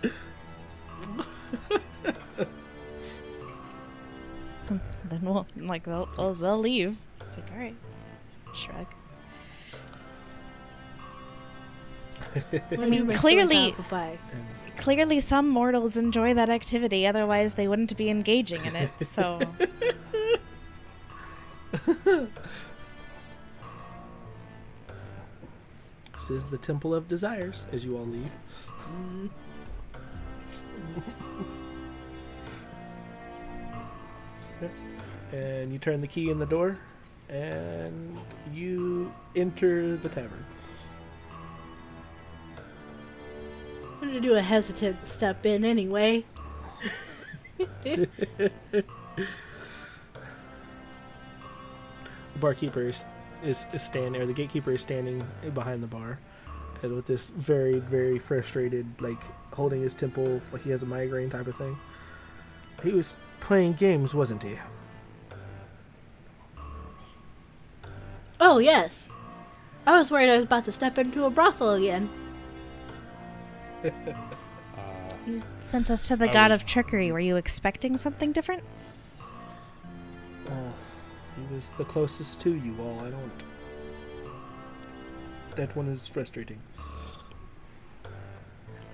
Then we'll, like, they'll leave. It's like, all right. Shrug. I mean, clearly some mortals enjoy that activity, otherwise they wouldn't be engaging in it, so... This is the Temple of Desires, as you all leave. And you turn the key in the door, and you enter the tavern. I'm going to do a hesitant step in anyway. The barkeeper is standing, or the gatekeeper is standing behind the bar, and with this very, very frustrated, like, holding his temple like he has a migraine type of thing. He was playing games, wasn't he? Oh, yes. I was worried I was about to step into a brothel again. You sent us to the god of trickery. Were you expecting something different? He was the closest to you all. I don't... That one is frustrating.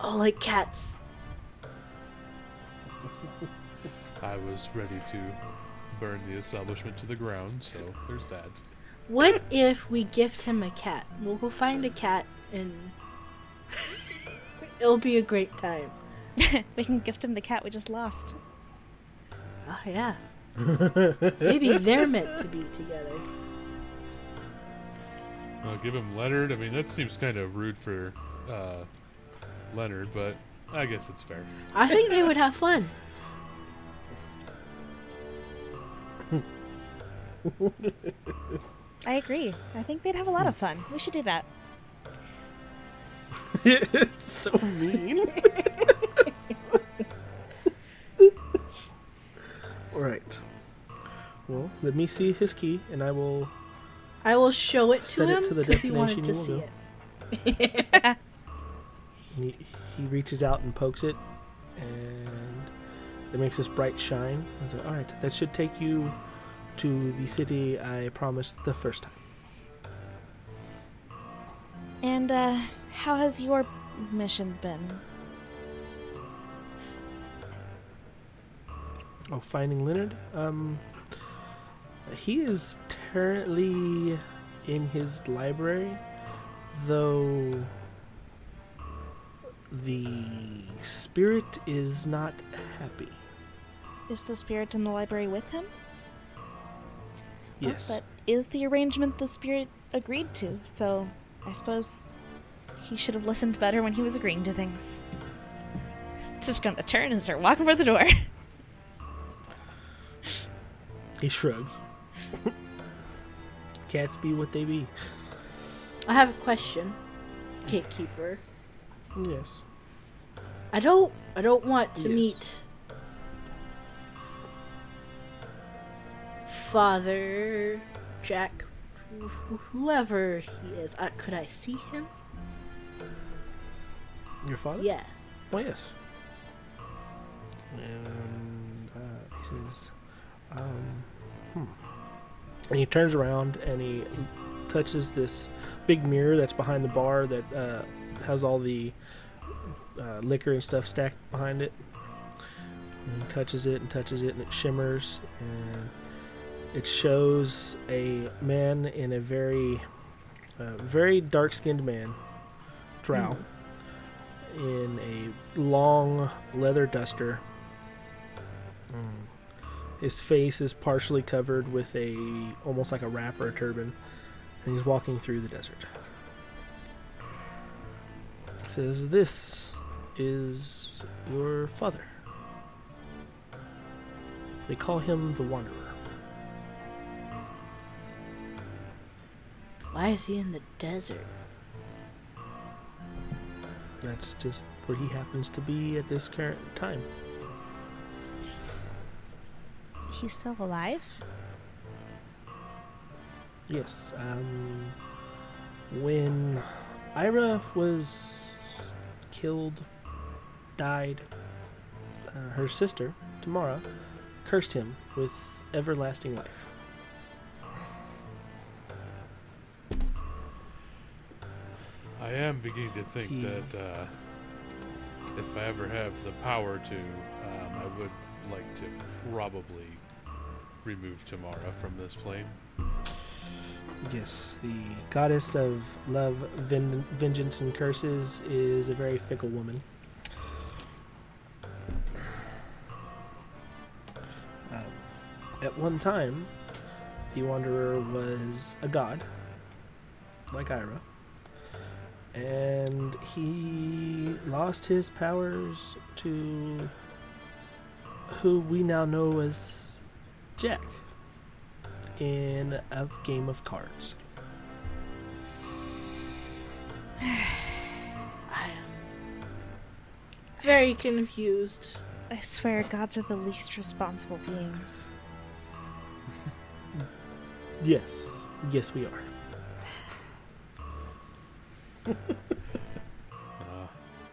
Oh, like cats. I was ready to burn the establishment to the ground, so there's that. What if we gift him a cat? We'll go find a cat and... It'll be a great time. We can gift him the cat we just lost. Oh, yeah. Maybe they're meant to be together. I'll give him Leonard. I mean, that seems kind of rude for Leonard, but I guess it's fair. I think they would have fun. I agree. I think they'd have a lot of fun. We should do that. It's so mean. All right. Well, let me see his key, and I will show it to him because he wanted to see it. He reaches out and pokes it, and it makes this bright shine. And so, all right, that should take you to the city I promised the first time. And, how has your mission been? Oh, finding Leonard? He is currently in his library, though the spirit is not happy. Is the spirit in the library with him? Yes. But is the arrangement the spirit agreed to, so I suppose... He should have listened better when he was agreeing to things. Just gonna turn and start walking for the door. He shrugs. Cats be what they be. I have a question, gatekeeper. Yes. I don't want to meet Father Jack, whoever he is. Could I see him? Your father? Yes. Oh, yes. And he says, And he turns around and he touches this big mirror that's behind the bar that has all the liquor and stuff stacked behind it. And he touches it, and it shimmers. And it shows a man in a very, very dark-skinned man, drow. Mm-hmm. In a long leather duster. His face is partially covered with almost like a wrap or a turban, and he's walking through the desert. It says, "This is your father. They call him the Wanderer." Why is he in the desert? That's just where he happens to be at this current time. he's still alive? Yes. When Ira was killed, died, her sister, Tamara, cursed him with everlasting life. I am beginning to think that if I ever have the power to, I would like to probably remove Tamara from this plane. Yes, the goddess of love, vengeance, and curses is a very fickle woman. At one time, the Wanderer was a god, like Ira, and he lost his powers to who we now know as Jack in a game of cards. I am very confused. I swear gods are the least responsible beings. Yes. Yes, we are. I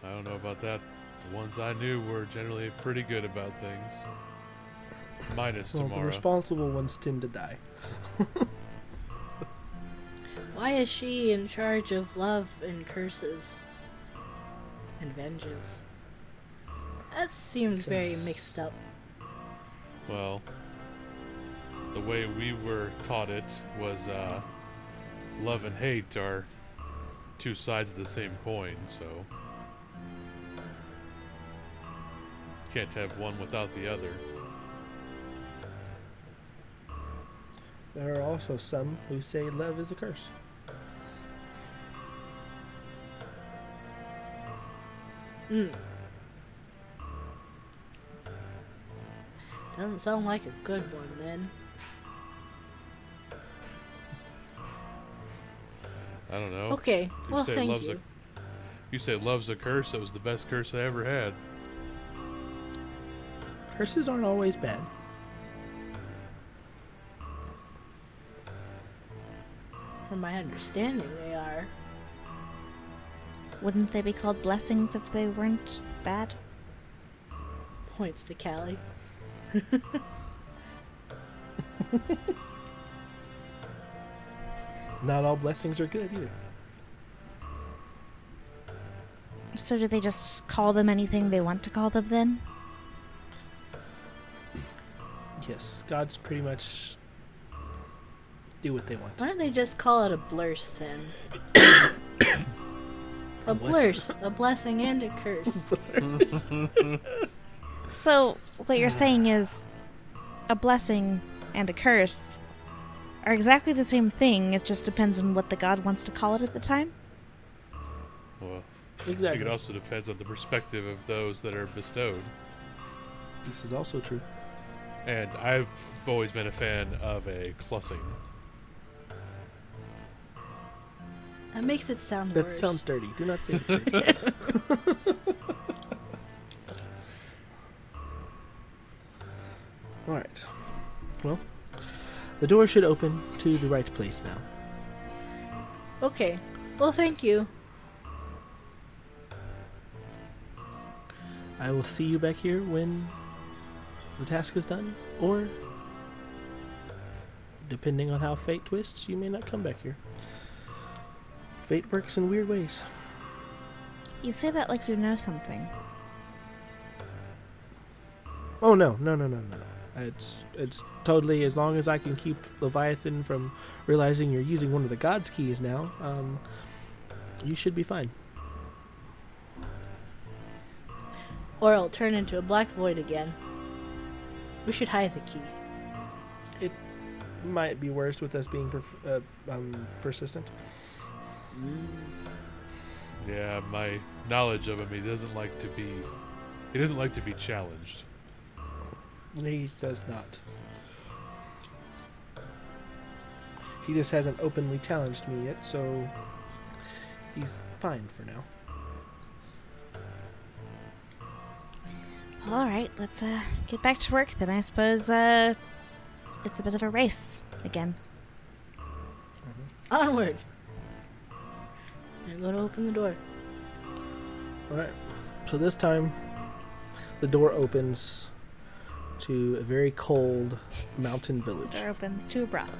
don't know about that. The ones I knew were generally pretty good about things. Minus Tamara. The responsible ones tend to die. Why is she in charge of love and curses and vengeance? That seems very mixed up. Well, the way we were taught it was love and hate are two sides of the same coin, so can't have one without the other. There are also some who say love is a curse. Doesn't sound like a good one, then. I don't know. Okay. Well, thank you. You say love's a curse. That was the best curse I ever had. Curses aren't always bad. From my understanding, they are. Wouldn't they be called blessings if they weren't bad? Points to Callie. Not all blessings are good either. So do they just call them anything they want to call them then? Yes, gods pretty much do what they want. Why don't they just call it a blurse then? A blurse, a blessing and a curse. So what you're saying is a blessing and a curse are exactly the same thing. It just depends on what the god wants to call it at the time. Well, exactly. I think it also depends on the perspective of those that are bestowed. This is also true. And I've always been a fan of a clussing. That makes it sound worse. That sounds dirty. Do not say it. All right. Well, the door should open to the right place now. Okay. Well, thank you. I will see you back here when the task is done, or depending on how fate twists, you may not come back here. Fate works in weird ways. You say that like you know something. Oh, no. It's totally, as long as I can keep Leviathan from realizing you're using one of the god's keys now, you should be fine. Or it'll turn into a black void again. We should hide the key. It might be worse with us being persistent. Yeah, my knowledge of him, he doesn't like to be challenged. He does not. He just hasn't openly challenged me yet, so he's fine for now. All right, let's get back to work then. I suppose it's a bit of a race again. Mm-hmm. Onward! I'm going to open the door. Alright. So this time, the door opens to a very cold mountain village. The door opens to a brothel.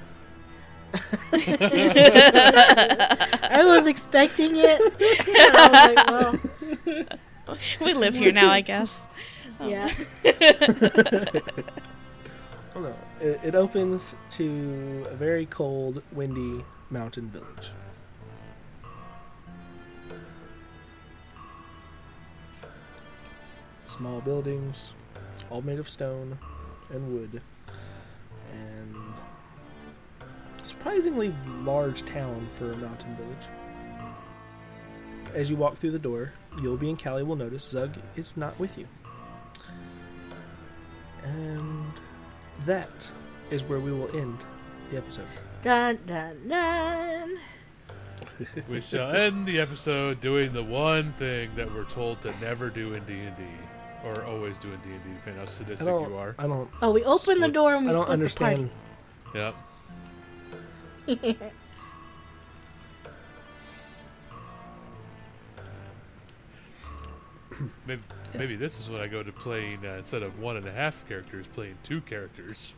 I was expecting it. I was like, well. We live here now, I guess. Yeah. Oh, no. It opens to a very cold, windy mountain village. Small buildings, all made of stone and wood, and surprisingly large town for a mountain village. As you walk through the door, Yulby and Callie will notice Zug is not with you. And that is where we will end the episode. Dun, dun, dun! We shall end the episode doing the one thing that we're told to never do in D&D. Or always do in D&D, depending on how sadistic you are. I don't. Oh, we open the door and we split understand. The party. Yep. Maybe this is when I go to playing, instead of 1.5 characters, playing 2 characters.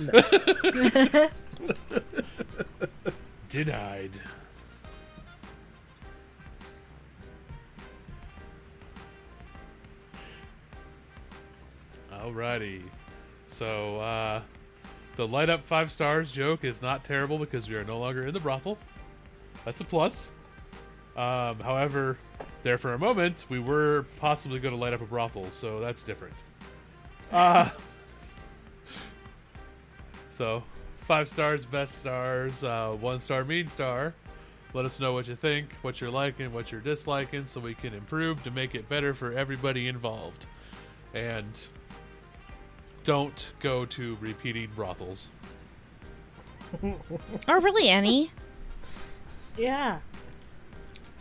No. Denied. Alrighty. So, the light up 5 stars joke is not terrible because we are no longer in the brothel. That's a plus. However, there for a moment, we were possibly going to light up a brothel, so that's different. So, 5 stars, best stars, 1 star, mean star. Let us know what you think, what you're liking, what you're disliking, so we can improve to make it better for everybody involved. And don't go to repeating brothels. Or really any. Yeah.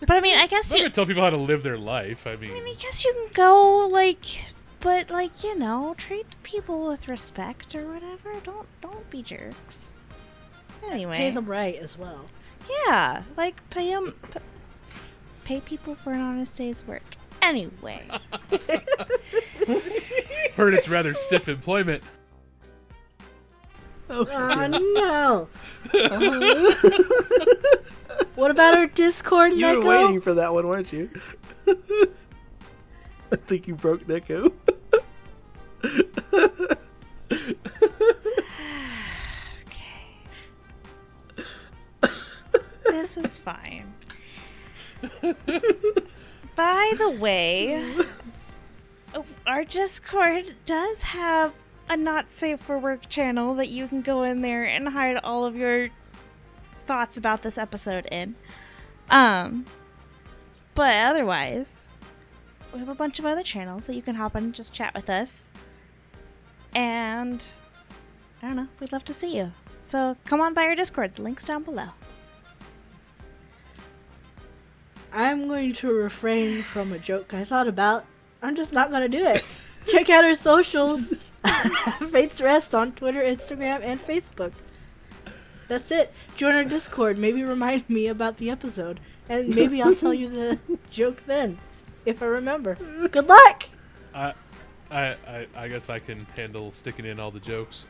But I mean, I guess I'm not gonna tell people how to live their life. I mean, I guess you can go, but you know, treat people with respect or whatever. Don't be jerks. Anyway, pay them right as well. Yeah, pay them. Pay people for an honest day's work. Anyway, heard it's rather stiff employment. Oh no. What about our Discord, Neko? You were waiting for that one, weren't you? I think you broke Neko. Okay. This is fine. By the way, our Discord does have a not safe for work channel that you can go in there and hide all of your thoughts about this episode in. But otherwise, we have a bunch of other channels that you can hop on and just chat with us. And I don't know, we'd love to see you. So come on by our Discord, the link's down below. I'm going to refrain from a joke I thought about. I'm just not going to do it. Check out our socials. Fate's Rest on Twitter, Instagram, and Facebook. That's it. Join our Discord. Maybe remind me about the episode. And maybe I'll tell you the joke then. If I remember. Good luck! I guess I can handle sticking in all the jokes.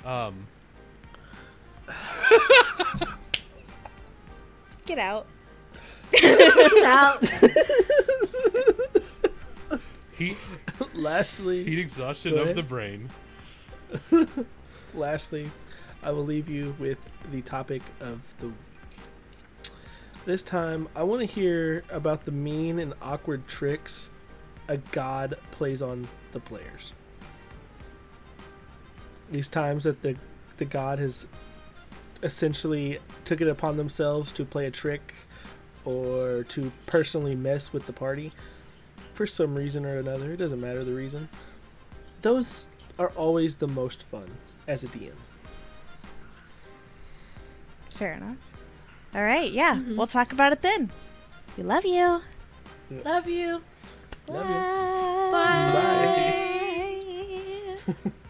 Get out. Get out. Heat exhaustion of the brain. Lastly, I will leave you with the topic of the week. This time, I want to hear about the mean and awkward tricks a god plays on the players. These times that the god has essentially took it upon themselves to play a trick or to personally mess with the party for some reason or another. It doesn't matter the reason. Those are always the most fun as a DM. Fair enough. All right, yeah. Mm-hmm. We'll talk about it then. We love you. Yeah. Love you. Love you. Bye. Bye.